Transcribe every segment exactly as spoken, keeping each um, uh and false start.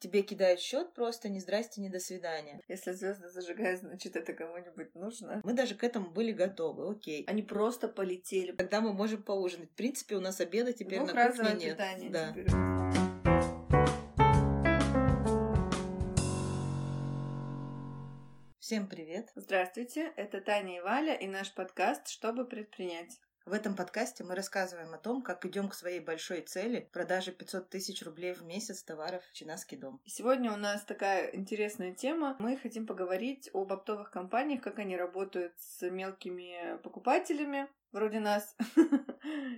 Тебе кидают счет просто ни здрасте, ни до свидания. Если звезды зажигают, значит, это кому-нибудь нужно. Мы даже к этому были готовы, окей. Они просто полетели. Тогда мы можем поужинать. В принципе, у нас обеда теперь ну, на кухне нет. Да. Теперь. Всем привет! Здравствуйте, это Таня и Валя и наш подкаст «Чтобы предпринять». В этом подкасте мы рассказываем о том, как идем к своей большой цели – продажи пятьсот тысяч рублей в месяц товаров в Чинаский дом. Сегодня у нас такая интересная тема. Мы хотим поговорить об оптовых компаниях, как они работают с мелкими покупателями, вроде нас,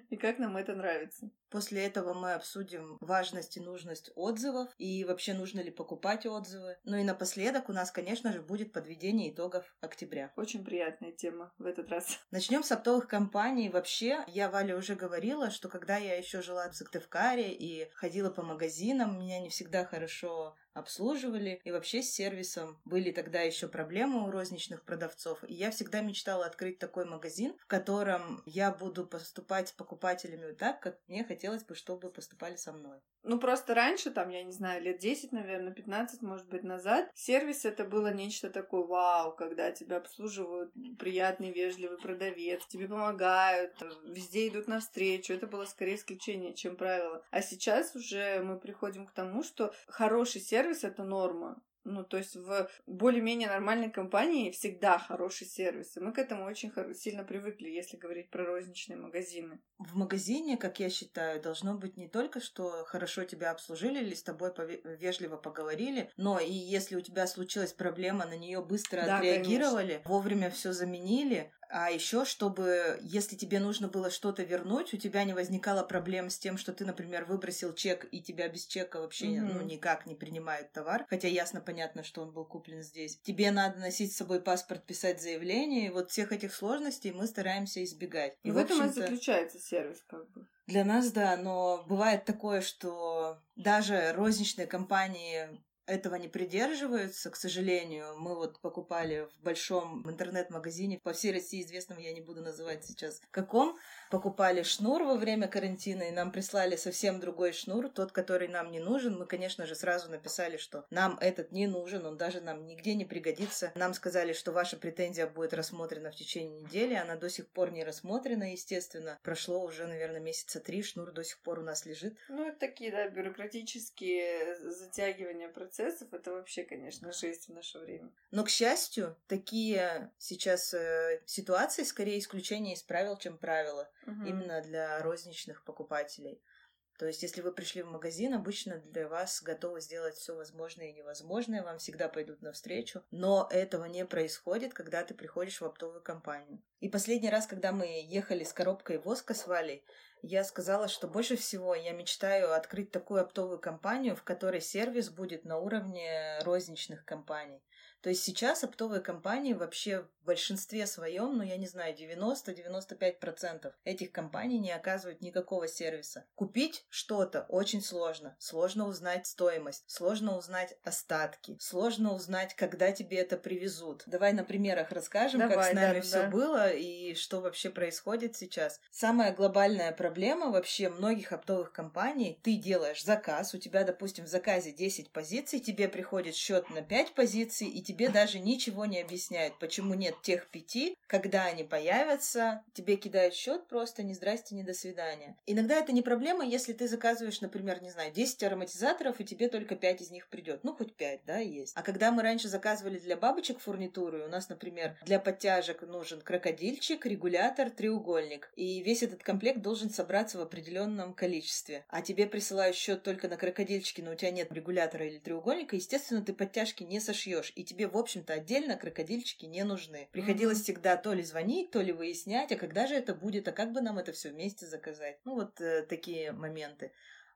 и как нам это нравится. После этого мы обсудим важность и нужность отзывов, и вообще нужно ли покупать отзывы. Ну и напоследок у нас, конечно же, будет подведение итогов октября. Очень приятная тема в этот раз. Начнем с оптовых компаний. Вообще, я, Валя, уже говорила, что когда я еще жила в Сыктывкаре и ходила по магазинам, меня не всегда хорошо обслуживали, и вообще с сервисом были тогда еще проблемы у розничных продавцов, и я всегда мечтала открыть такой магазин, в котором я буду поступать с покупателями так, как мне хотелось бы, чтобы поступали со мной. Ну, просто раньше, там, я не знаю, лет десять, наверное, пятнадцать, может быть, назад, сервис это было нечто такое вау, когда тебя обслуживают приятный, вежливый продавец, тебе помогают, везде идут навстречу, это было скорее исключение, чем правило. А сейчас уже мы приходим к тому, что хороший сервис Сервис — это норма. Ну, то есть в более-менее нормальной компании всегда хороший сервис. И мы к этому очень сильно привыкли, если говорить про розничные магазины. В магазине, как я считаю, должно быть не только, что хорошо тебя обслужили или с тобой вежливо поговорили, но и если у тебя случилась проблема, на нее быстро да, отреагировали, конечно. Вовремя все заменили. А еще, чтобы, если тебе нужно было что-то вернуть, у тебя не возникало проблем с тем, что ты, например, выбросил чек, и тебя без чека вообще mm-hmm. ну, никак не принимают товар. Хотя ясно, понятно, что он был куплен здесь. Тебе надо носить с собой паспорт, писать заявление. И вот всех этих сложностей мы стараемся избегать. И, и в этом и заключается сервис, как бы. Для нас, да, но бывает такое, что даже розничные компании этого не придерживаются, к сожалению. Мы вот покупали в большом интернет-магазине, по всей России известном, я не буду называть сейчас каком, покупали шнур во время карантина, и нам прислали совсем другой шнур, тот, который нам не нужен. Мы, конечно же, сразу написали, что нам этот не нужен, он даже нам нигде не пригодится. Нам сказали, что ваша претензия будет рассмотрена в течение недели, она до сих пор не рассмотрена, естественно. Прошло уже, наверное, месяца три, шнур до сих пор у нас лежит. Ну, это такие, да, бюрократические затягивания процесса. Это вообще, конечно, жесть в наше время. Но, к счастью, такие сейчас э, ситуации скорее исключение из правил, чем правило, угу. именно для розничных покупателей. То есть, если вы пришли в магазин, обычно для вас готовы сделать все возможное и невозможное, вам всегда пойдут навстречу, но этого не происходит, когда ты приходишь в оптовую компанию. И последний раз, когда мы ехали с коробкой воска с Валей, я сказала, что больше всего я мечтаю открыть такую оптовую компанию, в которой сервис будет на уровне розничных компаний. То есть сейчас оптовые компании вообще в большинстве своем, ну я не знаю, девяносто-девяносто пять процентов этих компаний не оказывают никакого сервиса. Купить что-то очень сложно. Сложно узнать стоимость, сложно узнать остатки, сложно узнать, когда тебе это привезут. Давай на примерах расскажем, Давай, как с нами да, все да. было и что вообще происходит сейчас. Самая глобальная проблема вообще многих оптовых компаний, ты делаешь заказ, у тебя, допустим, в заказе десять позиций, тебе приходит счет на пять позиций, и тебе даже ничего не объясняют, почему нет тех пяти, когда они появятся, тебе кидают счет просто ни здрасте, ни до свидания. Иногда это не проблема, если ты заказываешь, например, не знаю, десять ароматизаторов, и тебе только пять из них придет. Ну, хоть пять, да, есть. А когда мы раньше заказывали для бабочек фурнитуру, у нас, например, для подтяжек нужен крокодильчик, регулятор, треугольник. И весь этот комплект должен собраться в определенном количестве. А тебе присылают счет только на крокодильчики, но у тебя нет регулятора или треугольника, естественно, ты подтяжки не сошьешь. И тебе, в общем-то, отдельно крокодильчики не нужны. Приходилось всегда то ли звонить, то ли выяснять, а когда же это будет, а как бы нам это все вместе заказать. Ну, вот э, такие моменты.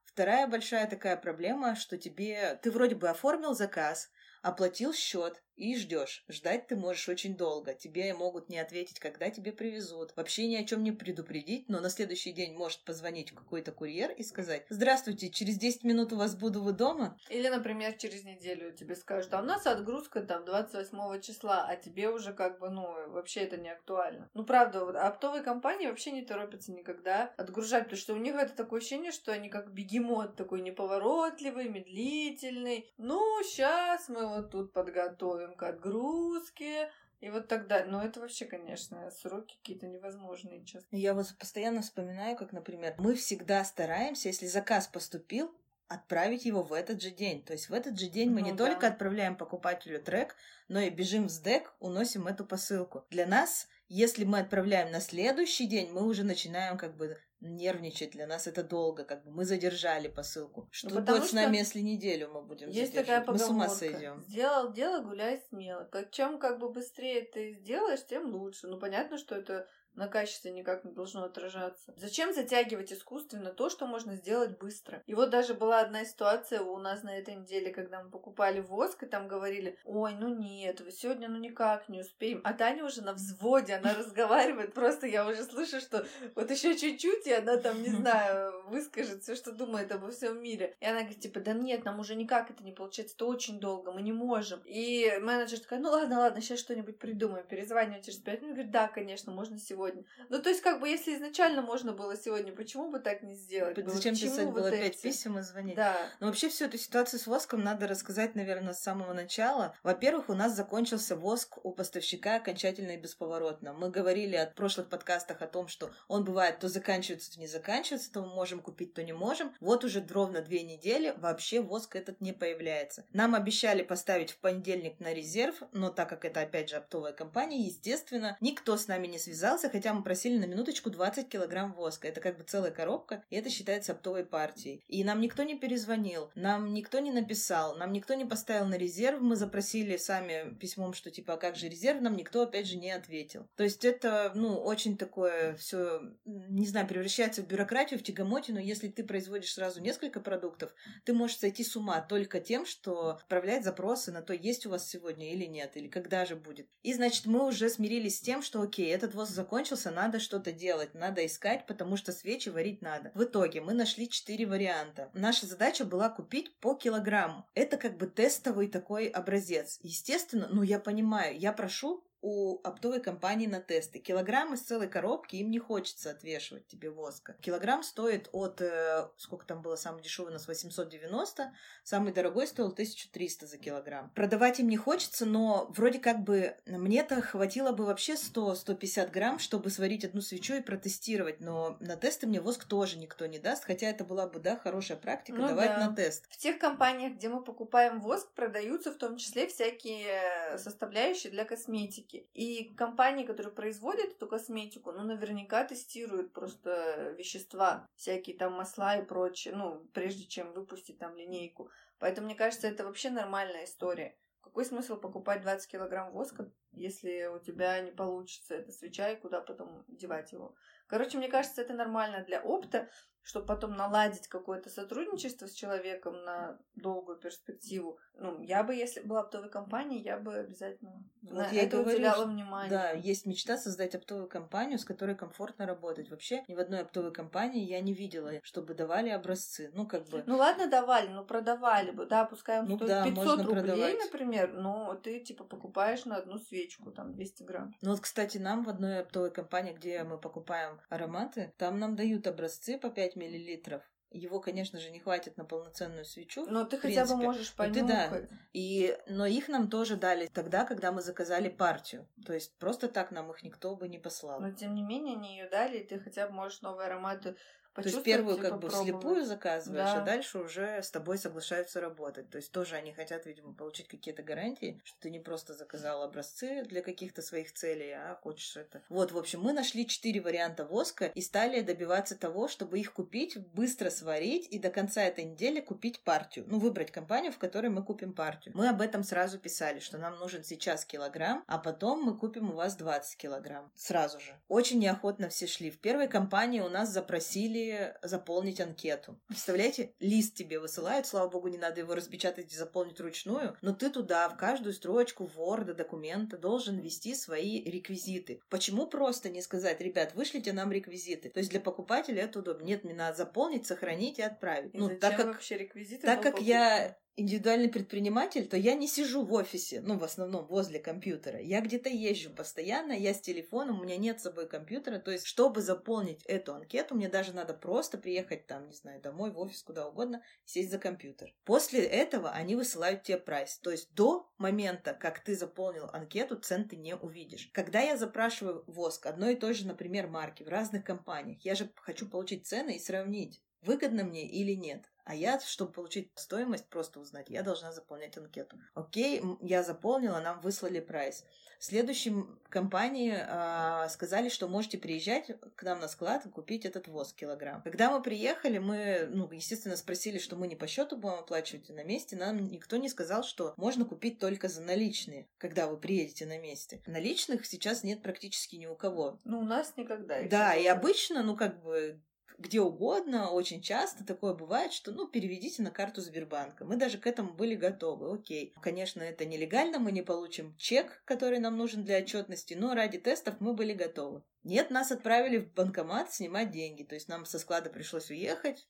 Вторая большая такая проблема, что тебе... Ты вроде бы оформил заказ, Оплатил счет и ждешь. Ждать ты можешь очень долго. Тебе могут не ответить, когда тебе привезут. Вообще ни о чем не предупредить, но на следующий день может позвонить какой-то курьер и сказать: «Здравствуйте, через десять минут у вас буду, вы дома?» Или, например, через неделю тебе скажут: «А у нас отгрузка там двадцать восьмого числа, а тебе уже как бы, ну, вообще это не актуально». Ну, правда, вот оптовые компании вообще не торопятся никогда отгружать, потому что у них это такое ощущение, что они как бегемот такой неповоротливый, медлительный. Ну, сейчас мы вот тут подготовим к отгрузке и вот так далее. Но это вообще, конечно, сроки какие-то невозможные часто. Я вот постоянно вспоминаю, как, например, мы всегда стараемся, если заказ поступил, отправить его в этот же день. То есть в этот же день мы ну, не да. только отправляем покупателю трек, но и бежим в СДЭК, уносим эту посылку. Для нас, если мы отправляем на следующий день, мы уже начинаем как бы нервничать. Для нас это долго, как бы мы задержали посылку. Что ну, будет с нами, если неделю мы будем задерживать? Мы с ума сойдем. Сделал дело, гуляй смело. Чем как бы быстрее ты сделаешь, тем лучше. Ну понятно, что это на качестве никак не должно отражаться. Зачем затягивать искусственно то, что можно сделать быстро? И вот даже была одна ситуация у нас на этой неделе, когда мы покупали воск, и там говорили: «Ой, ну нет, сегодня ну никак не успеем». А Таня уже на взводе, она разговаривает, просто я уже слышу, что вот еще чуть-чуть, и она там, не знаю, выскажет все, что думает обо всем мире. И она говорит, типа, да нет, нам уже никак это не получается, это очень долго, мы не можем. И менеджер такая: ну ладно, ладно, сейчас что-нибудь придумаем, перезваниваю через пять минут. Говорит, да, конечно, можно сегодня. Ну, то есть, как бы, если изначально можно было сегодня, почему бы так не сделать? Зачем писать было пять писем и звонить? Да. Но вообще всю эту ситуацию с воском надо рассказать, наверное, с самого начала. Во-первых, у нас закончился воск у поставщика окончательно и бесповоротно. Мы говорили в прошлых подкастах о том, что он бывает то заканчивается, то не заканчивается, то мы можем купить, то не можем. Вот уже ровно две недели вообще воск этот не появляется. Нам обещали поставить в понедельник на резерв, но так как это, опять же, оптовая компания, естественно, никто с нами не связался, хотя мы просили на минуточку двадцать килограмм воска. Это как бы целая коробка, и это считается оптовой партией. И нам никто не перезвонил, нам никто не написал, нам никто не поставил на резерв. Мы запросили сами письмом, что типа, а как же резерв? Нам никто, опять же, не ответил. То есть это, ну, очень такое все, не знаю, превращается в бюрократию, в тягомотину. Если ты производишь сразу несколько продуктов, ты можешь сойти с ума только тем, что отправлять запросы на то, есть у вас сегодня или нет, или когда же будет. И, значит, мы уже смирились с тем, что окей, этот воск закончился, надо что-то делать, надо искать, потому что свечи варить надо. В итоге мы нашли четыре варианта. Наша задача была купить по килограмму. Это как бы тестовый такой образец. Естественно, ну я понимаю, я прошу у оптовой компании на тесты. Килограмм из целой коробки, им не хочется отвешивать тебе воска. Килограмм стоит от, э, сколько там было, самый дешевый у нас восемьсот девяносто, самый дорогой стоил тысяча триста за килограмм. Продавать им не хочется, но вроде как бы мне-то хватило бы вообще сто-сто пятьдесят грамм, чтобы сварить одну свечу и протестировать, но на тесты мне воск тоже никто не даст, хотя это была бы, да, хорошая практика, ну, давать да. на тест. В тех компаниях, где мы покупаем воск, продаются в том числе всякие составляющие для косметики. И компании, которые производят эту косметику, ну, наверняка тестируют просто вещества, всякие там масла и прочее, ну, прежде чем выпустить там линейку. Поэтому, мне кажется, это вообще нормальная история. Какой смысл покупать двадцать килограмм воска, если у тебя не получится эта свеча, и куда потом девать его? Короче, мне кажется, это нормально для опта, чтобы потом наладить какое-то сотрудничество с человеком на долгую перспективу. Ну, я бы, если была оптовой компанией, я бы обязательно вот на это говорю, уделяла внимание. Да, есть мечта создать оптовую компанию, с которой комфортно работать. Вообще, ни в одной оптовой компании я не видела, чтобы давали образцы. Ну, как бы... Ну, ладно, давали, но продавали бы. Да, пускай он ну, стоит да, пятьсот рублей, продавать. Например, но ты, типа, покупаешь на одну свечку, там, двести грамм. Ну, вот, кстати, нам в одной оптовой компании, где мы покупаем ароматы, там нам дают образцы по пять миллилитров. Его, конечно же, не хватит на полноценную свечу. Но ты хотя бы можешь понюхать. Да. И, но их нам тоже дали тогда, когда мы заказали партию. То есть просто так нам их никто бы не послал. Но тем не менее они ее дали, и ты хотя бы можешь новые ароматы. То есть первую как бы вслепую заказываешь, да. а дальше уже с тобой соглашаются работать. То есть тоже они хотят, видимо, получить какие-то гарантии, что ты не просто заказал образцы для каких-то своих целей, а хочешь это. Вот, в общем, мы нашли четыре варианта воска и стали добиваться того, чтобы их купить, быстро сварить и до конца этой недели купить партию. Ну, выбрать компанию, в которой мы купим партию. Мы об этом сразу писали, что нам нужен сейчас килограмм, а потом мы купим у вас двадцать килограмм. Сразу же. Очень неохотно все шли. В первой компании у нас запросили случае заполнить анкету. Представляете, лист тебе высылают, слава богу, не надо его распечатать и заполнить ручную, но ты туда, в каждую строчку Word, документа должен ввести свои реквизиты. Почему просто не сказать: ребят, вышлите нам реквизиты? То есть для покупателя это удобно. Нет, мне надо заполнить, сохранить и отправить. И ну, так как, вообще реквизиты? Так как я... индивидуальный предприниматель, то я не сижу в офисе, ну, в основном возле компьютера. Я где-то езжу постоянно, я с телефоном, у меня нет с собой компьютера. То есть, чтобы заполнить эту анкету, мне даже надо просто приехать там, не знаю, домой, в офис, куда угодно, сесть за компьютер. После этого они высылают тебе прайс. То есть, до момента, как ты заполнил анкету, цен ты не увидишь. Когда я запрашиваю воск одной и той же, например, марки в разных компаниях, я же хочу получить цены и сравнить, выгодно мне или нет. А я, чтобы получить стоимость, просто узнать, я должна заполнять анкету. Окей, я заполнила, нам выслали прайс. В следующей компании э, сказали, что можете приезжать к нам на склад и купить этот воск килограмм. Когда мы приехали, мы, ну, естественно, спросили, что мы не по счету будем оплачивать на месте. Нам никто не сказал, что можно купить только за наличные, когда вы приедете на месте. Наличных сейчас нет практически ни у кого. Ну, у нас никогда. Да, и обычно, ну, как бы... где угодно, очень часто такое бывает, что, ну, переведите на карту Сбербанка. Мы даже к этому были готовы, окей. Конечно, это нелегально, мы не получим чек, который нам нужен для отчетности, но ради тестов мы были готовы. Нет, нас отправили в банкомат снимать деньги, то есть нам со склада пришлось уехать,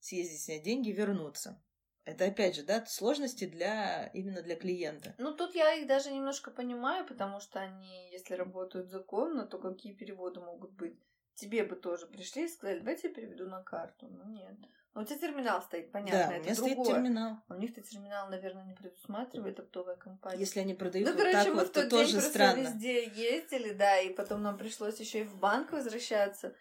съездить, снять деньги, вернуться. Это, опять же, да, сложности для, именно для клиента. Ну, тут я их даже немножко понимаю, потому что они, если работают законно, то какие переводы могут быть? Тебе бы тоже пришли и сказали: давайте я переведу на карту. Ну, нет. Но у тебя терминал стоит, понятно, да, это у меня другое. Стоит терминал. У них-то терминал, наверное, не предусматривает оптовая компания. Если они продают, ну, вот короче, так вот, то тоже странно. Ну, короче, мы в тот день просто везде ездили, да, и потом нам пришлось еще и в банк возвращаться,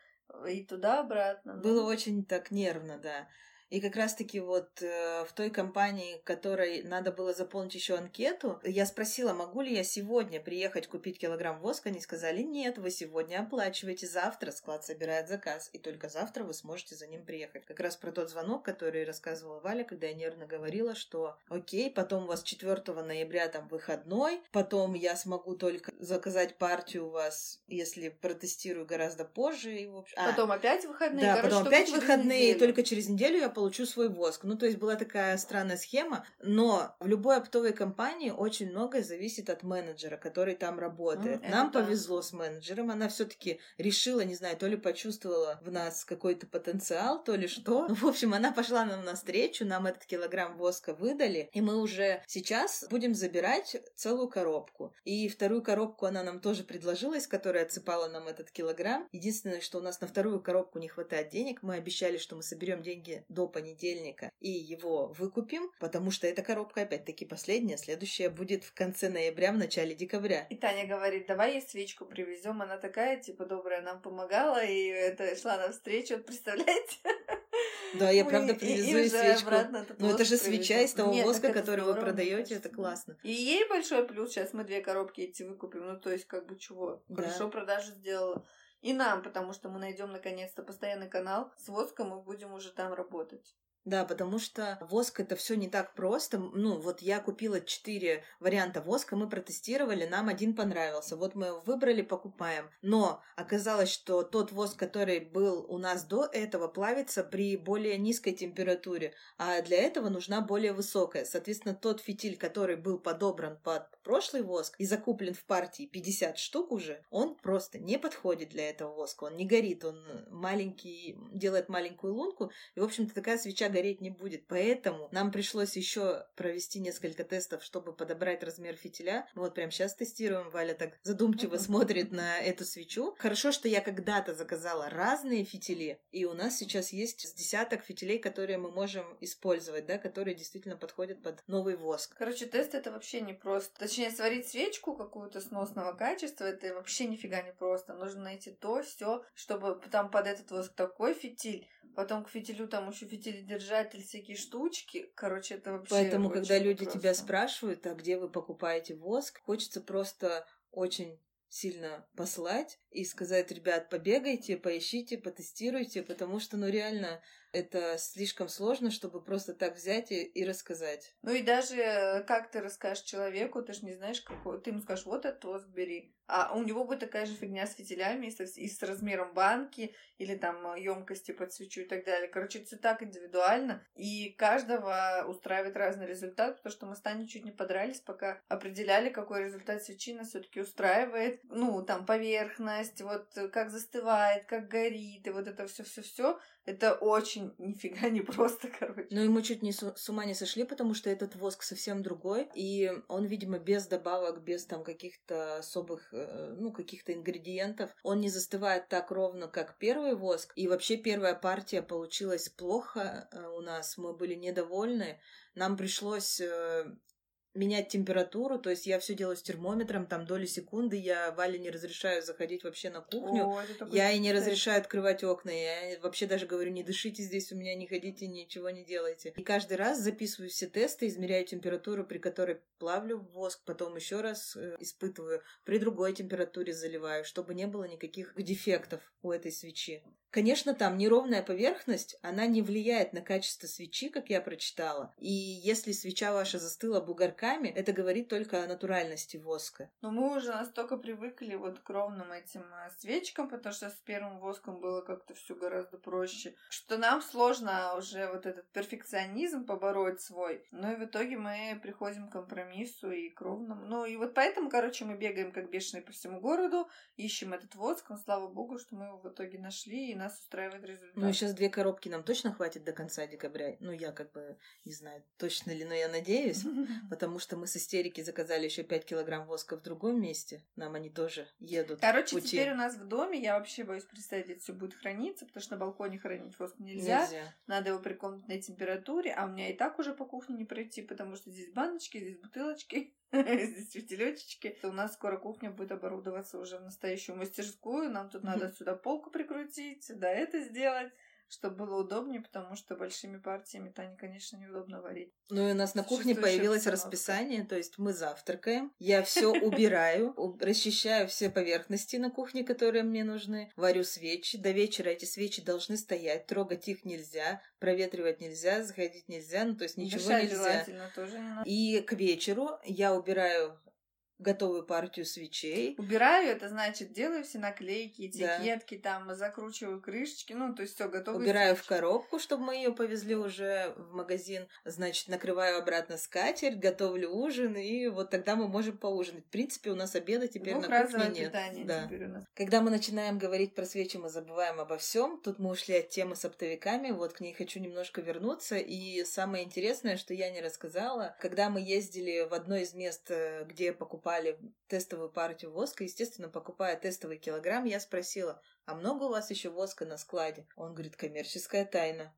и туда-обратно. Но... было очень так нервно, да. И как раз-таки вот э, в той компании, которой надо было заполнить еще анкету, я спросила, могу ли я сегодня приехать купить килограмм воска. Они сказали: нет, вы сегодня оплачиваете, завтра склад собирает заказ, и только завтра вы сможете за ним приехать. Как раз про тот звонок, который рассказывала Валя, когда я нервно говорила, что окей, потом у вас четвёртого ноября там выходной, потом я смогу только заказать партию у вас, если протестирую гораздо позже. И, в общем... Потом а, опять выходные. Да, короче, потом опять выходные, и только через неделю я получу свой воск. Ну, то есть была такая странная схема, но в любой оптовой компании очень многое зависит от менеджера, который там работает. Mm, Нам повезло с менеджером, она все-таки решила, не знаю, то ли почувствовала в нас какой-то потенциал, то ли что. Ну, в общем, она пошла нам навстречу, нам этот килограмм воска выдали, и мы уже сейчас будем забирать целую коробку. И вторую коробку она нам тоже предложила, из которой отсыпала нам этот килограмм. Единственное, что у нас на вторую коробку не хватает денег, мы обещали, что мы соберем деньги до понедельника и его выкупим, потому что эта коробка опять-таки последняя, следующая будет в конце ноября, в начале декабря. И Таня говорит: давай ей свечку привезем, она такая, типа, добрая, нам помогала, и это шла навстречу, представляете? Да, я правда привезу и, и, и свечку. Ну это же свеча привезу из того Нет, воска, который здорово, вы продаете, это классно. И ей большой плюс, сейчас мы две коробки эти выкупим, ну то есть как бы чего, да. Хорошо продажу сделала. И нам, потому что мы найдем наконец-то постоянный канал с воском и будем уже там работать. Да, потому что воск — это все не так просто. Ну, вот я купила четыре варианта воска, мы протестировали, нам один понравился. Вот мы его выбрали, покупаем. Но оказалось, что тот воск, который был у нас до этого, плавится при более низкой температуре, а для этого нужна более высокая. Соответственно, тот фитиль, который был подобран под прошлый воск и закуплен в партии пятьдесят штук уже, он просто не подходит для этого воска. Он не горит, он маленький, делает маленькую лунку, и, в общем-то, такая свеча гореть не будет, поэтому нам пришлось еще провести несколько тестов, чтобы подобрать размер фитиля. Мы вот прямо сейчас тестируем, Валя так задумчиво смотрит на эту свечу. Хорошо, что я когда-то заказала разные фитили, и у нас сейчас есть с десяток фитилей, которые мы можем использовать, да, которые действительно подходят под новый воск. Короче, тест — это вообще не просто. Точнее, сварить свечку какую-то сносного качества — это вообще нифига не просто. Нужно найти то, все, чтобы там под этот воск такой фитиль, потом к фитилю там еще фитиль-держатель, всякие штучки. Короче, это вообще Поэтому, когда люди просто. тебя спрашивают, а где вы покупаете воск, хочется просто очень сильно послать и сказать: ребят, побегайте, поищите, потестируйте, потому что, ну, реально... это слишком сложно, чтобы просто так взять и, и рассказать. Ну и даже как ты расскажешь человеку, ты же не знаешь, какой. Ты ему скажешь, вот этот воск бери. А у него будет такая же фигня с фитилями и с, и с размером банки, или там емкости под свечу и так далее. Короче, все так индивидуально. И каждого устраивает разный результат, потому что мы с Таней чуть не подрались, пока определяли, какой результат свечи нас все-таки устраивает. Ну, там поверхность, вот как застывает, как горит, и вот это все-все-все. Это очень нифига не просто, короче. Ну и мы чуть не с, с ума не сошли, потому что этот воск совсем другой. И он, видимо, без добавок, без там каких-то особых, ну, каких-то ингредиентов. Он не застывает так ровно, как первый воск. И вообще первая партия получилась плохо у нас. Мы были недовольны. Нам пришлось менять температуру, то есть я все делаю с термометром, там доли секунды, я Вале не разрешаю заходить вообще на кухню, О, я ей не разрешаю открывать окна, я вообще даже говорю, не дышите здесь у меня, не ходите, ничего не делайте. И каждый раз записываю все тесты, измеряю температуру, при которой плавлю воск, потом еще раз испытываю, при другой температуре заливаю, чтобы не было никаких дефектов у этой свечи. Конечно, там неровная поверхность, она не влияет на качество свечи, как я прочитала. И если свеча ваша застыла бугорками, это говорит только о натуральности воска. Но мы уже настолько привыкли вот к ровным этим свечкам, потому что с первым воском было как-то все гораздо проще, что нам сложно уже вот этот перфекционизм побороть свой. Но и в итоге мы приходим к компромиссу и к ровному. Ну и вот поэтому, короче, мы бегаем как бешеные по всему городу, ищем этот воск, но слава богу, что мы его в итоге нашли, и нас устраивает результат. Ну, сейчас две коробки нам точно хватит до конца декабря. Ну, я как бы не знаю, точно ли, но я надеюсь, потому что мы с истерики заказали еще пять килограмм воска в другом месте. Нам они тоже едут. Короче, пути. Теперь у нас в доме, я вообще боюсь представить, это все будет храниться, потому что на балконе хранить воск нельзя. нельзя. Надо его при комнатной температуре, а у меня и так уже по кухне не пройти, потому что здесь баночки, здесь бутылочки. Здесь фитилечечки. У нас скоро кухня будет оборудоваться уже в настоящую мастерскую. Нам тут надо сюда полку прикрутить, да, это сделать, чтобы было удобнее, потому что большими партиями Тане, конечно, неудобно варить. Ну и у нас на кухне появилось обстановка. Расписание, то есть мы завтракаем, я все убираю, расчищаю все поверхности на кухне, которые мне нужны, варю свечи, до вечера эти свечи должны стоять, трогать их нельзя, проветривать нельзя, заходить нельзя, ну то есть ничего Дышать нельзя. Желательно тоже не надо. И к вечеру я убираю готовую партию свечей. Убираю, это значит, делаю все наклейки, этикетки, да. Там, закручиваю крышечки, ну, то есть все готово. Убираю свечи в коробку, чтобы мы ее повезли уже в магазин, значит, накрываю обратно скатерть, готовлю ужин, и вот тогда мы можем поужинать. В принципе, у нас обеда теперь ну, на кухне нет. Да. Теперь у нас. Когда мы начинаем говорить про свечи, мы забываем обо всем. Тут мы ушли от темы с оптовиками, вот к ней хочу немножко вернуться, и самое интересное, что я не рассказала, когда мы ездили в одно из мест, где покупали тестовую партию воска, естественно, покупая тестовый килограмм, я спросила, а много у вас еще воска на складе? Он говорит, коммерческая тайна.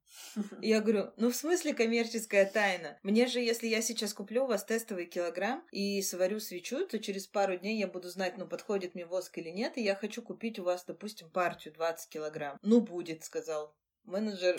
Я говорю, ну в смысле коммерческая тайна? Мне же, если я сейчас куплю у вас тестовый килограмм и сварю свечу, то через пару дней я буду знать, ну подходит мне воск или нет, и я хочу купить у вас, допустим, партию двадцать килограмм. Ну будет, сказал менеджер.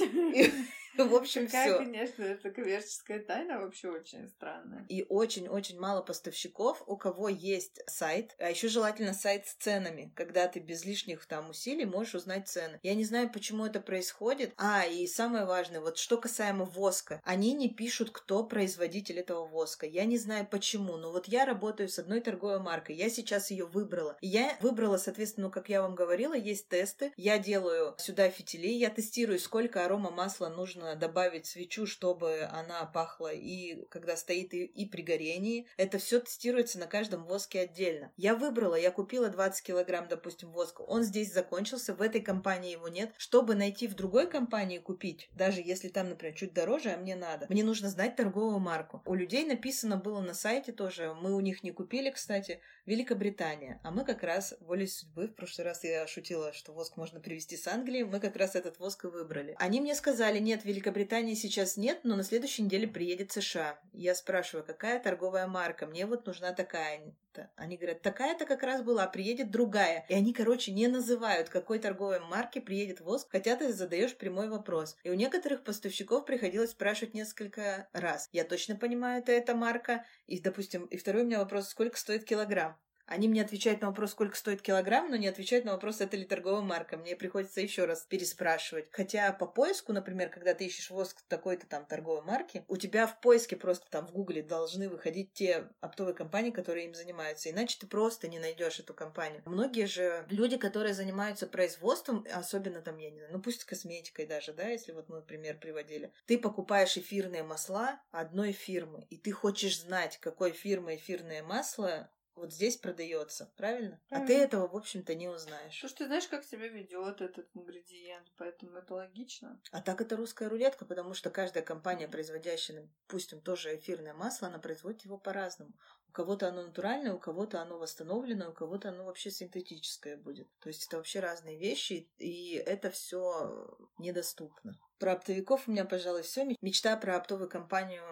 В общем, все. Конечно, это коммерческая тайна вообще очень странная. И очень-очень мало поставщиков, у кого есть сайт, а еще желательно сайт с ценами, когда ты без лишних там усилий можешь узнать цены. Я не знаю, почему это происходит. А, и самое важное, вот что касаемо воска, они не пишут, кто производитель этого воска. Я не знаю, почему, но вот я работаю с одной торговой маркой, я сейчас ее выбрала. И я выбрала, соответственно, ну, как я вам говорила, есть тесты, я делаю сюда фитили, я тестирую, сколько аромамасла нужно добавить свечу, чтобы она пахла и когда стоит и, и при горении. Это все тестируется на каждом воске отдельно. Я выбрала, я купила двадцать килограмм, допустим, воска. Он здесь закончился, в этой компании его нет. Чтобы найти в другой компании купить, даже если там, например, чуть дороже, а мне надо, мне нужно знать торговую марку. У людей написано было на сайте тоже, мы у них не купили, кстати, Великобритания. А мы как раз, волей судьбы, в прошлый раз я шутила, что воск можно привезти с Англии, мы как раз этот воск и выбрали. Они мне сказали, нет, Великобритании сейчас нет, но на следующей неделе приедет США. Я спрашиваю, какая торговая марка? Мне вот нужна такая. Они говорят, такая-то как раз была, приедет другая. И они, короче, не называют, какой торговой марки приедет воск, хотя ты задаешь прямой вопрос. И у некоторых поставщиков приходилось спрашивать несколько раз. Я точно понимаю, это эта марка. И, допустим, и второй у меня вопрос, сколько стоит килограмм? Они мне отвечают на вопрос, сколько стоит килограмм, но не отвечают на вопрос, это ли торговая марка. Мне приходится еще раз переспрашивать. Хотя по поиску, например, когда ты ищешь воск такой-то там торговой марки, у тебя в поиске просто там в Гугле должны выходить те оптовые компании, которые им занимаются. Иначе ты просто не найдешь эту компанию. Многие же люди, которые занимаются производством, особенно там, я не знаю, ну пусть косметикой даже, да, если вот мы пример приводили. Ты покупаешь эфирные масла одной фирмы, и ты хочешь знать, какой фирмы эфирное масло вот здесь продается, правильно? правильно? А ты этого, в общем-то, не узнаешь. Потому что ты знаешь, как себя ведет этот ингредиент, поэтому это логично. А так это русская рулетка, потому что каждая компания, производящая, допустим, тоже эфирное масло, она производит его по-разному. У кого-то оно натуральное, у кого-то оно восстановленное, у кого-то оно вообще синтетическое будет. То есть это вообще разные вещи, и это все недоступно. Про оптовиков у меня, пожалуй, все. Мечта про оптовую компанию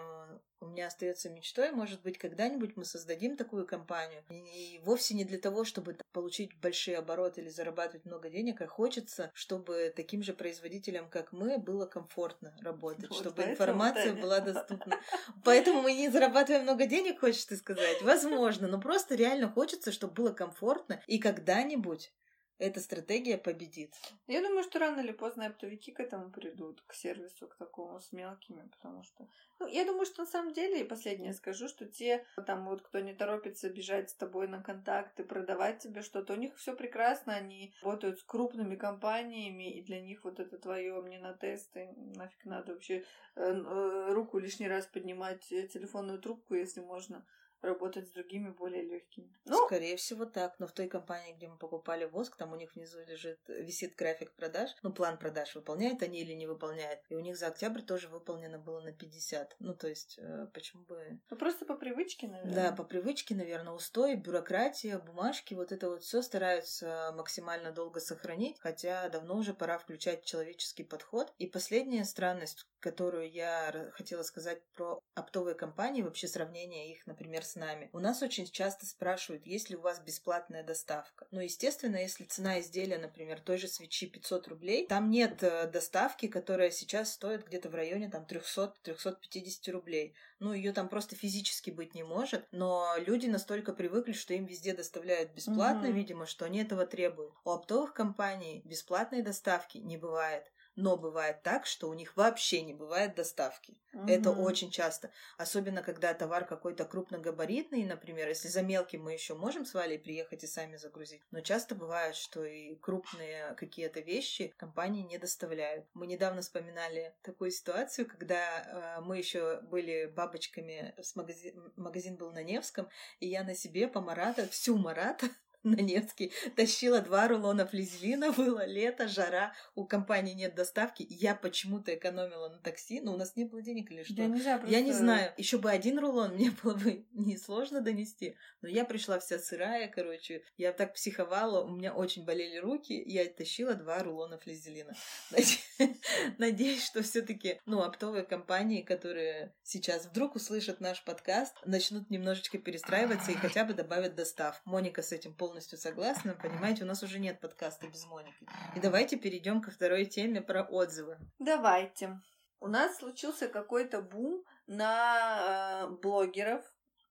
у меня остается мечтой. Может быть, когда-нибудь мы создадим такую компанию. И вовсе не для того, чтобы получить большие обороты или зарабатывать много денег, а хочется, чтобы таким же производителям, как мы, было комфортно работать, вот чтобы информация вот была доступна. Поэтому мы не зарабатываем много денег, хочешь ты сказать? Возможно, но просто реально хочется, чтобы было комфортно. И когда-нибудь эта стратегия победит. Я думаю, что рано или поздно оптовики к этому придут, к сервису, к такому с мелкими, потому что... Ну, я думаю, что на самом деле, и последнее скажу, что те, там вот, кто не торопится бежать с тобой на контакты, продавать тебе что-то, у них все прекрасно, они работают с крупными компаниями, и для них вот это твое мне на тесты, нафиг надо вообще руку лишний раз поднимать, телефонную трубку, если можно, работать с другими более легкими. Ну, скорее всего так, но в той компании, где мы покупали воск, там у них внизу лежит, висит график продаж, ну, план продаж, выполняют они или не выполняют. И у них за октябрь тоже выполнено было на пятьдесят. Ну, то есть, э, почему бы... Ну, просто по привычке, наверное. Да, по привычке, наверное, устой, бюрократия, бумажки, вот это вот все стараются максимально долго сохранить, хотя давно уже пора включать человеческий подход. И последняя странность, которую я хотела сказать про оптовые компании, вообще сравнение их, например, с нами. У нас очень часто спрашивают, есть ли у вас бесплатная доставка. Но, естественно, если цена изделия, например, той же свечи пятьсот рублей, там нет доставки, которая сейчас стоит где-то в районе там триста - триста пятьдесят рублей. Ну, ее там просто физически быть не может, но люди настолько привыкли, что им везде доставляют бесплатно, mm-hmm. видимо, что они этого требуют. У оптовых компаний бесплатной доставки не бывает. Но бывает так, что у них вообще не бывает доставки. Угу. Это очень часто. Особенно, когда товар какой-то крупногабаритный, например, если за мелким мы еще можем с Валей приехать и сами загрузить. Но часто бывает, что и крупные какие-то вещи компании не доставляют. Мы недавно вспоминали такую ситуацию, когда э, мы еще были бабочками, с магази... магазин был на Невском, и я на себе по Марату, всю Марата, на Невский, тащила два рулона флизелина, было лето, жара, у компании нет доставки, я почему-то экономила на такси, но у нас не было денег или что. Да, нельзя, просто... Я не знаю, еще бы один рулон мне было бы несложно донести, но я пришла вся сырая, короче, я так психовала, у меня очень болели руки, я тащила два рулона флизелина. Надеюсь, что все-таки, ну, оптовые компании, которые сейчас вдруг услышат наш подкаст, начнут немножечко перестраиваться и хотя бы добавят доставку. Моника с этим полностью полностью согласна. Понимаете, у нас уже нет подкаста без Моники. И давайте перейдем ко второй теме про отзывы. Давайте. У нас случился какой-то бум на э, блогеров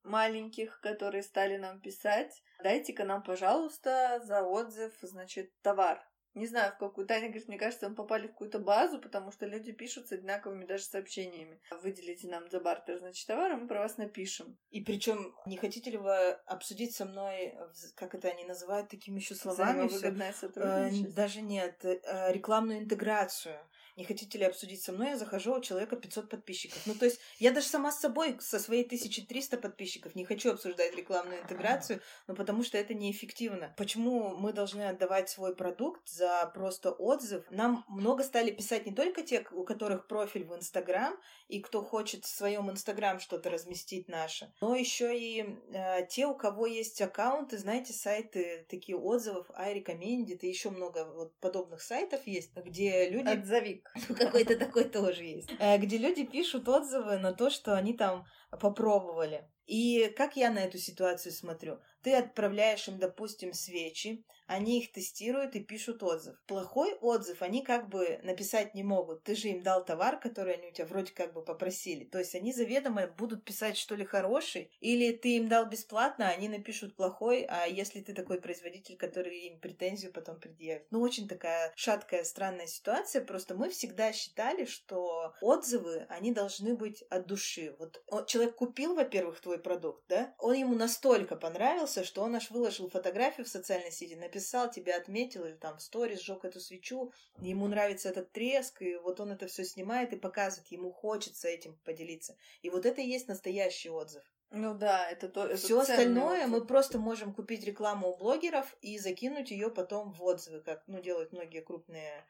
маленьких, которые стали нам писать. Дайте-ка нам, пожалуйста, за отзыв, значит, товар. Не знаю, в какую. Таня говорит, мне кажется, мы попали в какую-то базу, потому что люди пишут с одинаковыми даже сообщениями. Выделите нам за бартер, значит, товар, и мы про вас напишем. И причем, не хотите ли вы обсудить со мной, как это они называют, такими еще словами? Взаимовыгодное сотрудничество. Даже нет. Рекламную интеграцию. Не хотите ли обсудить со мной? Я захожу, у человека пятьсот подписчиков. Ну, то есть, я даже сама с собой, со своей тысяча триста подписчиков, не хочу обсуждать рекламную интеграцию, но потому что это неэффективно. Почему мы должны отдавать свой продукт за просто отзыв? Нам много стали писать не только те, у которых профиль в Инстаграм, и кто хочет в своем Инстаграм что-то разместить наше, но еще и э, те, у кого есть аккаунты, знаете, сайты, такие отзывов, iRecommend, и еще много вот подобных сайтов есть, где люди... Отзовик. Какой-то такой тоже есть. Где люди пишут отзывы на то, что они там попробовали. И как я на эту ситуацию смотрю? Ты отправляешь им, допустим, свечи, они их тестируют и пишут отзыв. Плохой отзыв они как бы написать не могут. Ты же им дал товар, который они у тебя вроде как бы попросили. То есть они заведомо будут писать, что ли, хороший, или ты им дал бесплатно, они напишут плохой, а если ты такой производитель, который им претензию потом предъявит. Ну, очень такая шаткая, странная ситуация. Просто мы всегда считали, что отзывы, они должны быть от души. Вот человек купил, во-первых, твой продукт, да? Он ему настолько понравился, что он аж выложил фотографию в социальной сети, написал, тебя отметил, или там в сторис сжег эту свечу, ему нравится этот треск, и вот он это все снимает и показывает, ему хочется этим поделиться. И вот это и есть настоящий отзыв. Ну да, это то. Все остальное отзыв. Мы просто можем купить рекламу у блогеров и закинуть ее потом в отзывы, как ну, делают многие крупные,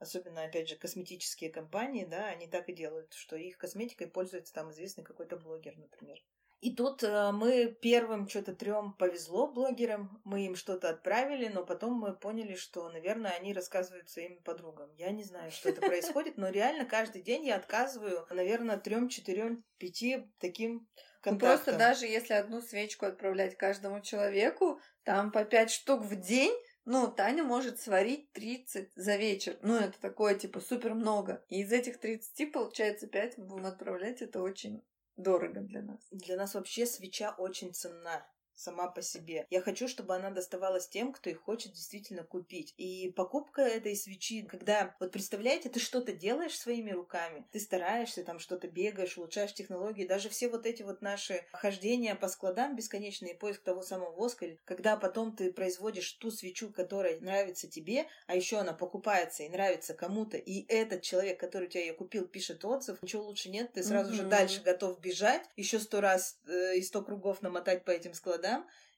особенно, опять же, косметические компании, да, они так и делают, что их косметикой пользуется там известный какой-то блогер, например. И тут мы первым что-то трем повезло блогерам, мы им что-то отправили, но потом мы поняли, что, наверное, они рассказывают своим подругам. Я не знаю, что это происходит, но реально каждый день я отказываю, наверное, трем, четырем, пяти таким контактам. Ну, просто даже если одну свечку отправлять каждому человеку, там по пять штук в день... Ну, Таня может сварить тридцать за вечер. Ну, это такое, типа, супер много. И из этих тридцати, получается, пять мы будем отправлять. Это очень дорого для нас. Для нас вообще свеча очень ценна сама по себе. Я хочу, чтобы она доставалась тем, кто их хочет действительно купить. И покупка этой свечи, когда, вот представляете, ты что-то делаешь своими руками, ты стараешься, там что-то бегаешь, улучшаешь технологии, даже все вот эти вот наши хождения по складам бесконечные, поиск того самого воска, когда потом ты производишь ту свечу, которая нравится тебе, а еще она покупается и нравится кому-то, и этот человек, который у тебя ее купил, пишет отзыв, ничего лучше нет, ты сразу mm-hmm. же дальше готов бежать, еще сто раз э, и сто кругов намотать по этим складам,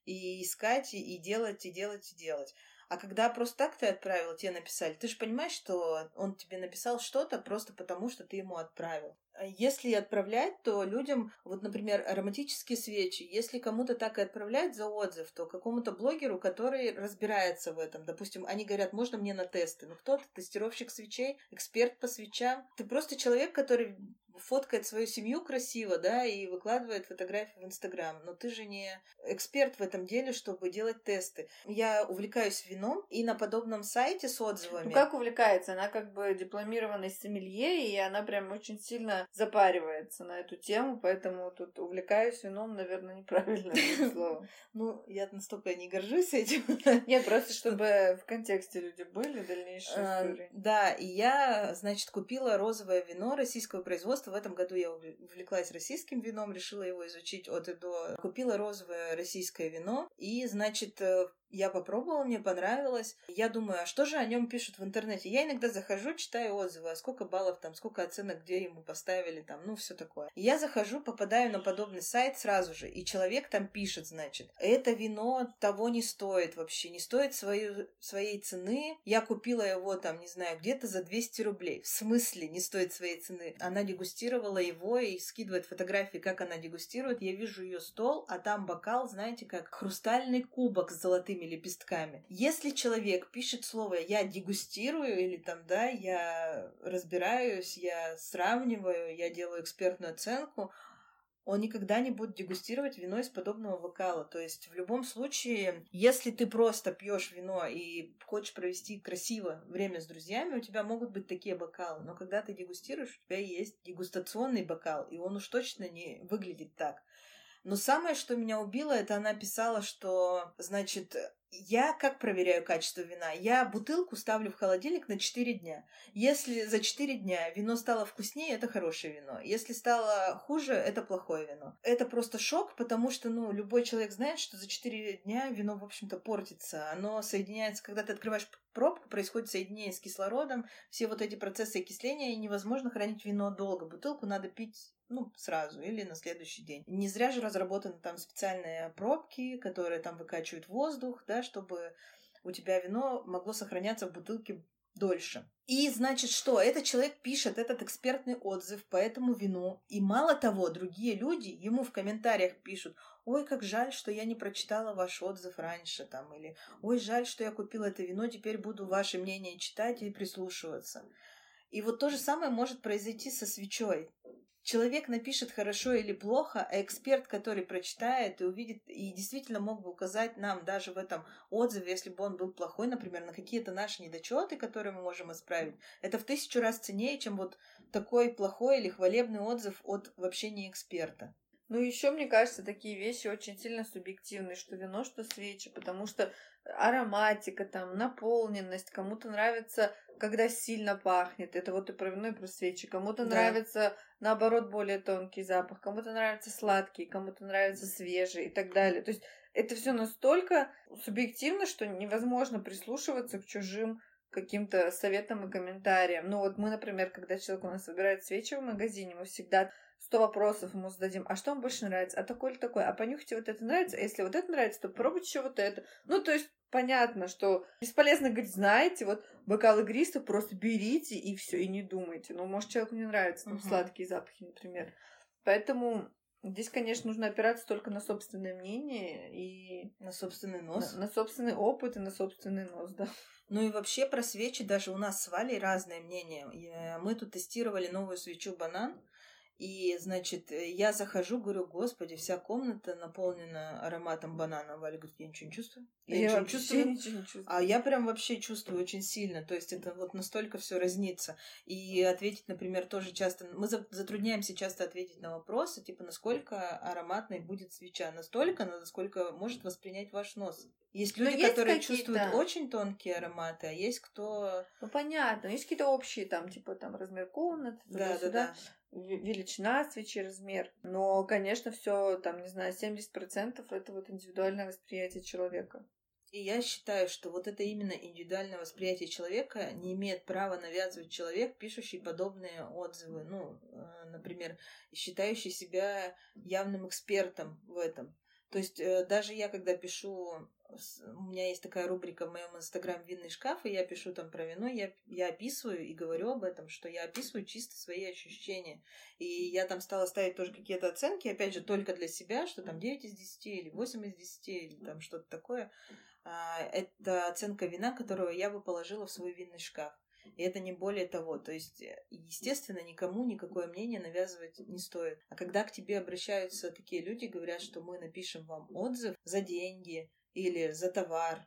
и искать, и делать, и делать, и делать. А когда просто так ты отправил, тебе написали, ты же понимаешь, что он тебе написал что-то просто потому, что ты ему отправил. Если отправлять, то людям, вот, например, ароматические свечи, если кому-то так и отправлять за отзыв, то какому-то блогеру, который разбирается в этом, допустим, они говорят, можно мне на тесты? Ну, кто ты? Тестировщик свечей, эксперт по свечам. Ты просто человек, который фоткает свою семью красиво, да, и выкладывает фотографии в Инстаграм. Но ты же не эксперт в этом деле, чтобы делать тесты. Я увлекаюсь вином, и на подобном сайте с отзывами... Ну, как увлекается? Она как бы дипломированная сомелье, и она прям очень сильно запаривается на эту тему, поэтому тут увлекаюсь вином, наверное, неправильно слово. Ну, я настолько не горжусь этим. Нет, просто чтобы в контексте люди были, дальнейшие истории. Да, и я, значит, купила розовое вино российского производства. В этом году я увлеклась российским вином, решила его изучить от и до. Купила розовое российское вино, и, значит, я попробовала, мне понравилось. Я думаю, а что же о нем пишут в интернете? Я иногда захожу, читаю отзывы, а сколько баллов там, сколько оценок, где ему поставили там, ну, все такое. Я захожу, попадаю на подобный сайт сразу же, и человек там пишет, значит, это вино того не стоит вообще, не стоит свою, своей цены. Я купила его там, не знаю, где-то за двести рублей. В смысле не стоит своей цены? Она дегустировала его и скидывает фотографии, как она дегустирует. Я вижу ее стол, а там бокал, знаете, как хрустальный кубок с золотым лепестками. Если человек пишет слово «я дегустирую» или там, да, «я разбираюсь», «я сравниваю», «я делаю экспертную оценку», он никогда не будет дегустировать вино из подобного бокала. То есть в любом случае, если ты просто пьешь вино и хочешь провести красиво время с друзьями, у тебя могут быть такие бокалы. Но когда ты дегустируешь, у тебя есть дегустационный бокал, и он уж точно не выглядит так. Но самое, что меня убило, это она писала, что, значит, я как проверяю качество вина? Я бутылку ставлю в холодильник на четыре дня. Если за четыре дня вино стало вкуснее, это хорошее вино. Если стало хуже, это плохое вино. Это просто шок, потому что, ну, любой человек знает, что за четыре дня вино, в общем-то, портится. Оно соединяется, когда ты открываешь пробку, происходит соединение с кислородом, все вот эти процессы окисления, и невозможно хранить вино долго. Бутылку надо пить... ну, сразу или на следующий день. Не зря же разработаны там специальные пробки, которые там выкачивают воздух, да, чтобы у тебя вино могло сохраняться в бутылке дольше. И, значит, что? Этот человек пишет этот экспертный отзыв по этому вину. И мало того, другие люди ему в комментариях пишут: «Ой, как жаль, что я не прочитала ваш отзыв раньше», там, или «Ой, жаль, что я купила это вино, теперь буду ваше мнение читать и прислушиваться». И вот то же самое может произойти со свечой. Человек напишет хорошо или плохо, а эксперт, который прочитает и увидит, и действительно мог бы указать нам даже в этом отзыве, если бы он был плохой, например, на какие-то наши недочеты, которые мы можем исправить, это в тысячу раз ценнее, чем вот такой плохой или хвалебный отзыв от вообще не эксперта. Ну, еще, мне кажется, такие вещи очень сильно субъективны, что вино, что свечи, потому что ароматика, там, наполненность, кому-то нравится, когда сильно пахнет, это вот и про вино, и про свечи, кому-то да. нравится, наоборот, более тонкий запах, кому-то нравится сладкий, кому-то нравится свежий и так далее. То есть это все настолько субъективно, что невозможно прислушиваться к чужим каким-то советам и комментариям. Ну, вот мы, например, когда человек у нас выбирает свечи в магазине, мы всегда... сто вопросов ему зададим. А что вам больше нравится? А такой или такой? А понюхайте, вот это нравится? А если вот это нравится, то пробуйте еще вот это. Ну, то есть, понятно, что бесполезно говорить, знаете, вот бокал игристый, просто берите и все, и не думайте. Ну, может, человеку не нравятся там, угу. сладкие запахи, например. Поэтому здесь, конечно, нужно опираться только на собственное мнение и... На собственный нос. На, на собственный опыт и на собственный нос, да. Ну и вообще про свечи даже у нас с Валей разные мнения. Мы тут тестировали новую свечу «Банан». И, значит, я захожу, говорю, господи, вся комната наполнена ароматом банана. Валя говорит, я ничего не чувствую. Я, я ничего не чувствую. ничего не чувствую. А я прям вообще чувствую очень сильно. То есть это вот настолько все разнится. И ответить, например, тоже часто... Мы затрудняемся часто ответить на вопросы, типа, насколько ароматной будет свеча. Настолько, насколько может воспринять ваш нос. Есть люди, есть которые какие-то... чувствуют очень тонкие ароматы, а есть кто... Ну, понятно. Есть какие-то общие, там, типа, там, размер комнаты, туда-сюда. Величина свечи, размер. Но, конечно, все там, не знаю, семьдесят процентов это вот индивидуальное восприятие человека. И я считаю, что вот это именно индивидуальное восприятие человека не имеет права навязывать человек, пишущий подобные отзывы. Ну, например, считающий себя явным экспертом в этом. То есть даже я, когда пишу... У меня есть такая рубрика в моем инстаграм «Винный шкаф», и я пишу там про вино, я, я описываю и говорю об этом, что я описываю чисто свои ощущения. И я там стала ставить тоже какие-то оценки, опять же, только для себя, что там девять из десяти или восемь из десяти или там что-то такое. Это оценка вина, которую я бы положила в свой винный шкаф. И это не более того. То есть, естественно, никому никакое мнение навязывать не стоит. А когда к тебе обращаются такие люди, говорят, что мы напишем вам отзыв за деньги, или за товар.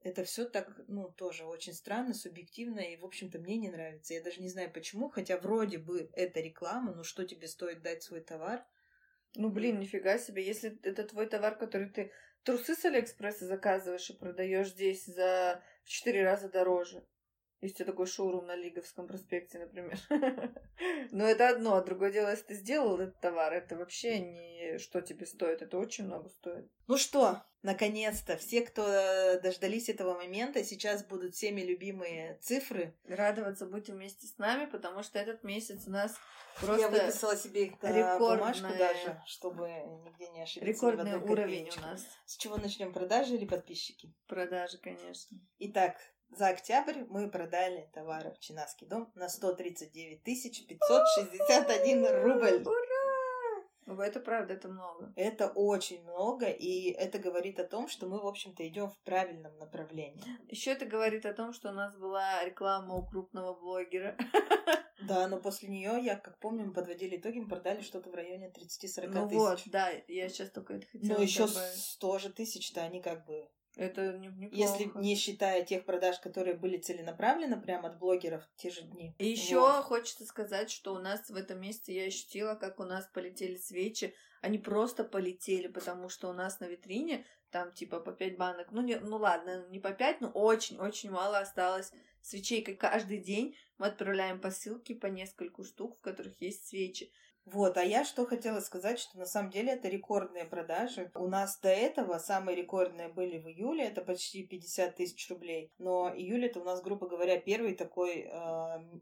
Это все так, ну, тоже очень странно, субъективно, и, в общем-то, мне не нравится. Я даже не знаю, почему, хотя вроде бы это реклама, но что тебе стоит дать свой товар? Ну, блин, нифига себе. Если это твой товар, который ты трусы с Алиэкспресса заказываешь и продаешь здесь за в четыре раза дороже. Если такой шоурум на Лиговском проспекте, например. Но это одно, а другое дело, если ты сделал этот товар, это вообще не что тебе стоит, это очень много стоит. Ну что, наконец-то, все, кто дождались этого момента, сейчас будут всеми любимые цифры. Радоваться будете вместе с нами, потому что этот месяц у нас просто... Я выписала себе бумажку даже, чтобы нигде не ошибиться. Рекордный уровень у нас. С чего начнем, продажи или подписчики? Продажи, конечно. Итак... За октябрь мы продали товары в Чинаский дом на сто тридцать девять тысяч пятьсот шестьдесят один рубль. Ура! Это правда, это много. Это очень много, и это говорит о том, что мы, в общем-то, идем в правильном направлении. Еще это говорит о том, что у нас была реклама у крупного блогера. Да, но после нее, я как помню, мы подводили итоги, мы продали что-то в районе тридцать-сорок ну тысяч. Ну вот, да, я сейчас только это хотела добавить. Ну еще сто же тысяч-то они как бы... Это не, не если не считая тех продаж, которые были целенаправленно прямо от блогеров те же дни. И еще вот. Хочется сказать, что у нас в этом месяце я ощутила, как у нас полетели свечи. Они просто полетели, потому что у нас на витрине там типа по пять банок. Ну, не, ну ладно, не по пять, но очень-очень мало осталось свечей. Каждый день мы отправляем посылки по нескольку штук, в которых есть свечи. Вот, а я что хотела сказать, что на самом деле это рекордные продажи. У нас до этого самые рекордные были в июле, это почти пятьдесят тысяч рублей. Но июль это у нас, грубо говоря, первый такой э,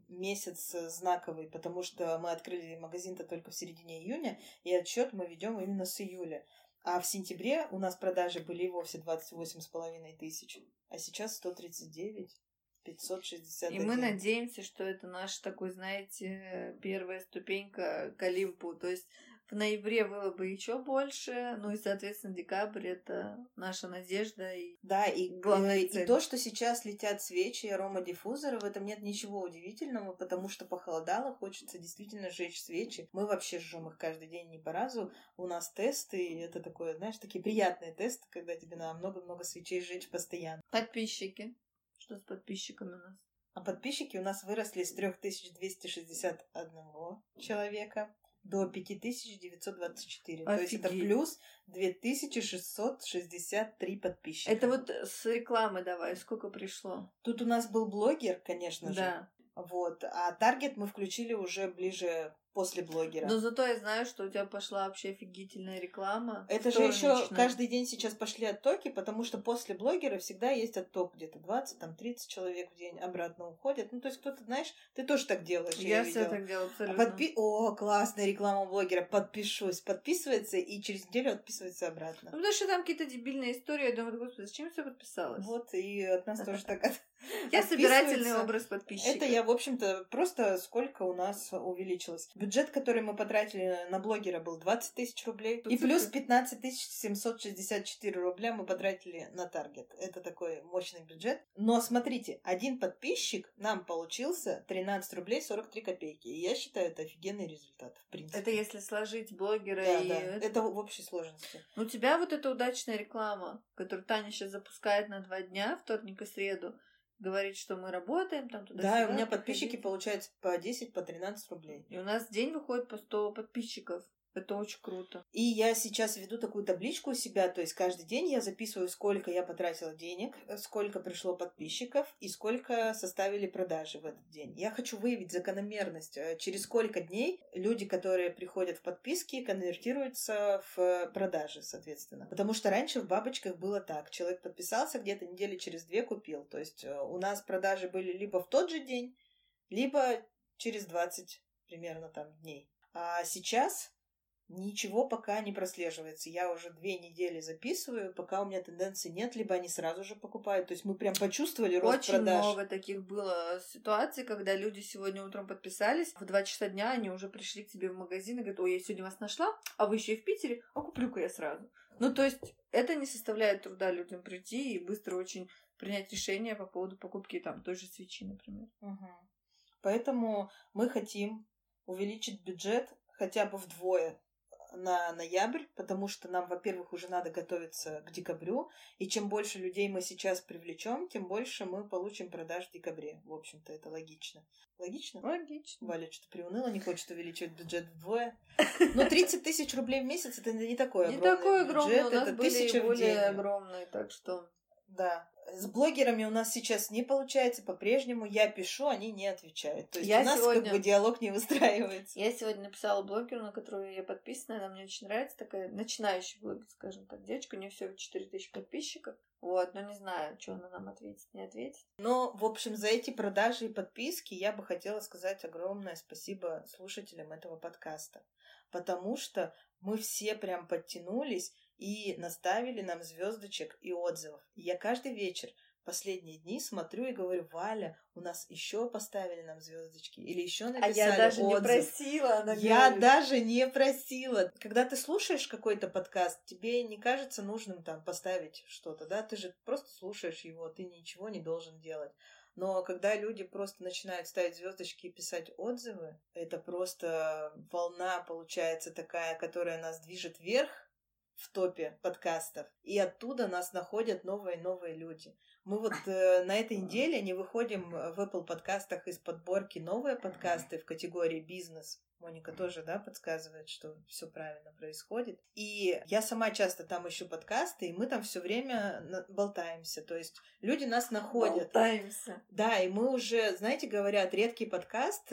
месяц знаковый, потому что мы открыли магазин-то только в середине июня, и отсчет мы ведем именно с июля. А в сентябре у нас продажи были и вовсе двадцать восемь с половиной тысяч, а сейчас сто тридцать девять тысяч пятьсот шестьдесят один. И мы надеемся, что это наша такой, знаете, первая ступенька к Олимпу. То есть В ноябре было бы еще больше, ну и, соответственно, декабрь — это наша надежда. И да, и, и, и то, что сейчас летят свечи и аромадиффузоры, в этом нет ничего удивительного, потому что похолодало, хочется действительно сжечь свечи. Мы вообще жжем их каждый день не по разу. У нас тесты, и это такое, знаешь, такие приятные тесты, когда тебе надо много-много свечей сжечь постоянно. Подписчики. Что с подписчиками у нас? А подписчики у нас выросли с три тысячи двести шестьдесят один человека до пять тысяч девятьсот двадцать четыре. Офигеть. То есть это плюс две тысячи шестьсот шестьдесят три подписчика. Это вот с рекламы давай, сколько пришло? Тут у нас был блогер, конечно же. Да. Вот. А таргет мы включили уже ближе после блогера. Но зато я знаю, что у тебя пошла вообще офигительная реклама. Это же еще каждый день сейчас пошли оттоки, потому что после блогера всегда есть отток. Где-то двадцать тридцать человек в день обратно уходят. Ну, то есть кто-то, знаешь, ты тоже так делаешь. Я, я все видела. Так делаю, абсолютно. А подпи... О, классная реклама блогера. Подпишусь. Подписывается и через неделю отписывается обратно. Ну, потому что там какие-то дебильные истории. Я думаю, господи, зачем я все подписалась? Вот, и от нас тоже так отписывается. Я собирательный образ подписчика. Это я, в общем-то, просто сколько у нас увеличилось. Бюджет, который мы потратили на блогера, был двадцать тысяч рублей. И плюс пятнадцать тысяч семьсот шестьдесят четыре рубля мы потратили на таргет. Это такой мощный бюджет. Но смотрите, один подписчик нам получился тринадцать рублей сорок три копейки. И я считаю, это офигенный результат, в принципе. Это если сложить блогера да, и... Да, это... это в общей сложности. У тебя вот эта удачная реклама, которую Таня сейчас запускает на два дня, вторник и среду, говорит, что мы работаем там туда-сюда. Да, у меня подписчики, получается, по десять, по тринадцать рублей. И у нас в день выходит по сто подписчиков. Это очень круто. И я сейчас веду такую табличку у себя, то есть каждый день я записываю, сколько я потратила денег, сколько пришло подписчиков и сколько составили продажи в этот день. Я хочу выявить закономерность, через сколько дней люди, которые приходят в подписки, конвертируются в продажи, соответственно. Потому что раньше в бабочках было так. Человек подписался, где-то недели через две купил. То есть у нас продажи были либо в тот же день, либо через двадцать примерно там дней. А сейчас... Ничего пока не прослеживается. Я уже две недели записываю, пока у меня тенденции нет, либо они сразу же покупают. То есть мы прям почувствовали рост очень продаж. Очень много таких было ситуаций, когда люди сегодня утром подписались, в два часа дня они уже пришли к тебе в магазин и говорят: ой, я сегодня вас нашла, а вы еще и в Питере, а куплю-ка я сразу. Ну, то есть это не составляет труда людям прийти и быстро очень принять решение по поводу покупки там той же свечи, например. Угу. Поэтому мы хотим увеличить бюджет хотя бы вдвое на ноябрь, потому что нам, во-первых, уже надо готовиться к декабрю, и чем больше людей мы сейчас привлечем, тем больше мы получим продаж в декабре. В общем-то, это логично. Логично? Логично. Валя что-то приуныла, не хочет увеличивать бюджет вдвое. Но тридцать тысяч рублей в месяц — это не такой огромный бюджет. Не такой огромный, у нас были более огромные, так что... Да. С блогерами у нас сейчас не получается по-прежнему. Я пишу, они не отвечают. То есть я у нас сегодня... как бы диалог не выстраивается. Я сегодня написала блогеру, на которую я подписана. Она мне очень нравится. Такая начинающая блогер, скажем так. Девочка, у нее всего четыре тысячи подписчиков. Вот, но не знаю, что она нам ответит, не ответит. Но, в общем, за эти продажи и подписки я бы хотела сказать огромное спасибо слушателям этого подкаста. Потому что мы все прям подтянулись и наставили нам звездочек и отзывов. И я каждый вечер последние дни смотрю и говорю: Валя, у нас еще поставили нам звездочки или еще написали отзыв. А я даже отзыв. не просила. Она я говорит. даже не просила. Когда ты слушаешь какой-то подкаст, тебе не кажется нужным там поставить что-то, да? Ты же просто слушаешь его, ты ничего не должен делать. Но когда люди просто начинают ставить звездочки и писать отзывы, это просто волна получается такая, которая нас движет вверх в топе подкастов, и оттуда нас находят новые и новые люди. Мы вот э, на этой неделе не выходим в Apple подкастах из подборки новые подкасты в категории бизнес. Моника тоже, да, подсказывает, что все правильно происходит. И я сама часто там ищу подкасты, и мы там все время болтаемся. То есть люди нас находят. Болтаемся. Да, и мы уже, знаете, говорят, редкий подкаст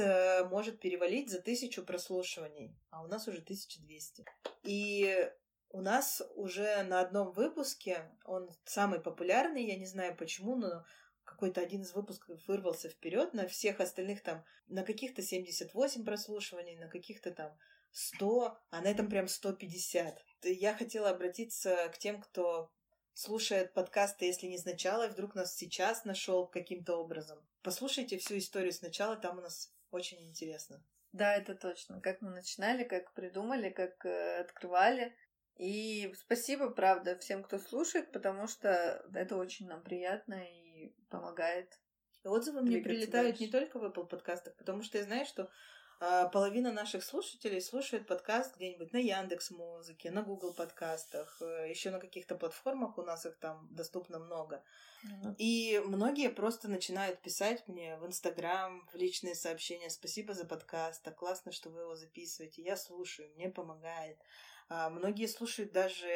может перевалить за тысячу прослушиваний, а у нас уже тысяча двести. И у нас уже на одном выпуске, он самый популярный, я не знаю почему, но какой-то один из выпусков вырвался вперед, на всех остальных там, на каких-то семьдесят восемь прослушиваний, на каких-то там сто, а на этом прям сто пятьдесят. Я хотела обратиться к тем, кто слушает подкасты, если не сначала, и вдруг нас сейчас нашел каким-то образом. Послушайте всю историю сначала, там у нас очень интересно. Да, это точно. Как мы начинали, как придумали, как э, открывали. И спасибо, правда, всем, кто слушает, потому что это очень нам приятно и помогает. Отзывы мне прилетают дальше. Не только в Apple подкастах, потому что я знаю, что э, половина наших слушателей слушает подкаст где-нибудь на Яндекс.Музыке, на Гугл подкастах, э, еще на каких-то платформах, у нас их там доступно много. Mm-hmm. И многие просто начинают писать мне в Инстаграм, в личные сообщения: «Спасибо за подкаст, так классно, что вы его записываете, я слушаю, мне помогает». А многие слушают даже,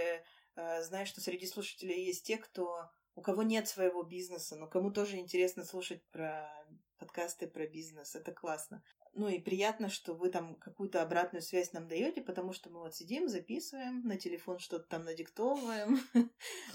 а, знаю, что среди слушателей есть те, кто, у кого нет своего бизнеса, но кому тоже интересно слушать про подкасты про бизнес. Это классно. Ну и приятно, что вы там какую-то обратную связь нам даете, потому что мы вот сидим, записываем, на телефон что-то там надиктовываем,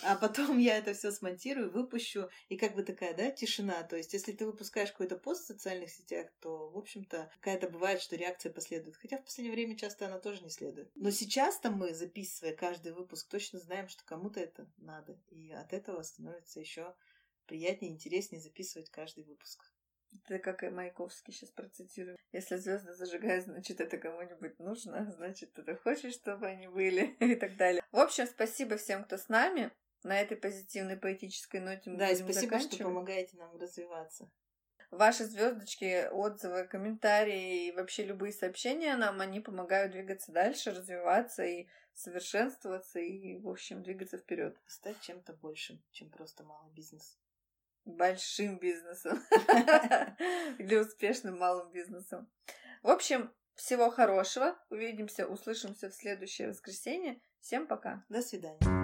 а потом я это все смонтирую, выпущу, и как бы такая, да, тишина. То есть, если ты выпускаешь какой-то пост в социальных сетях, то, в общем-то, какая-то бывает, что реакция последует. Хотя в последнее время часто она тоже не следует. Но сейчас-то мы, записывая каждый выпуск, точно знаем, что кому-то это надо. И от этого становится еще приятнее и интереснее записывать каждый выпуск. Это как и Маяковский, сейчас процитирую. Если звезды зажигают, значит, это кому-нибудь нужно, значит, ты хочешь, чтобы они были, и так далее. В общем, спасибо всем, кто с нами. На этой позитивной поэтической ноте мы да, будем спасибо, заканчивать. Да, спасибо, что помогаете нам развиваться. Ваши звездочки, отзывы, комментарии и вообще любые сообщения нам, они помогают двигаться дальше, развиваться и совершенствоваться, и, в общем, двигаться вперед. Стать чем-то большим, чем просто малый бизнес. Большим бизнесом. Или успешным малым бизнесом. В общем, всего хорошего. Увидимся, услышимся в следующее воскресенье. Всем пока. До свидания.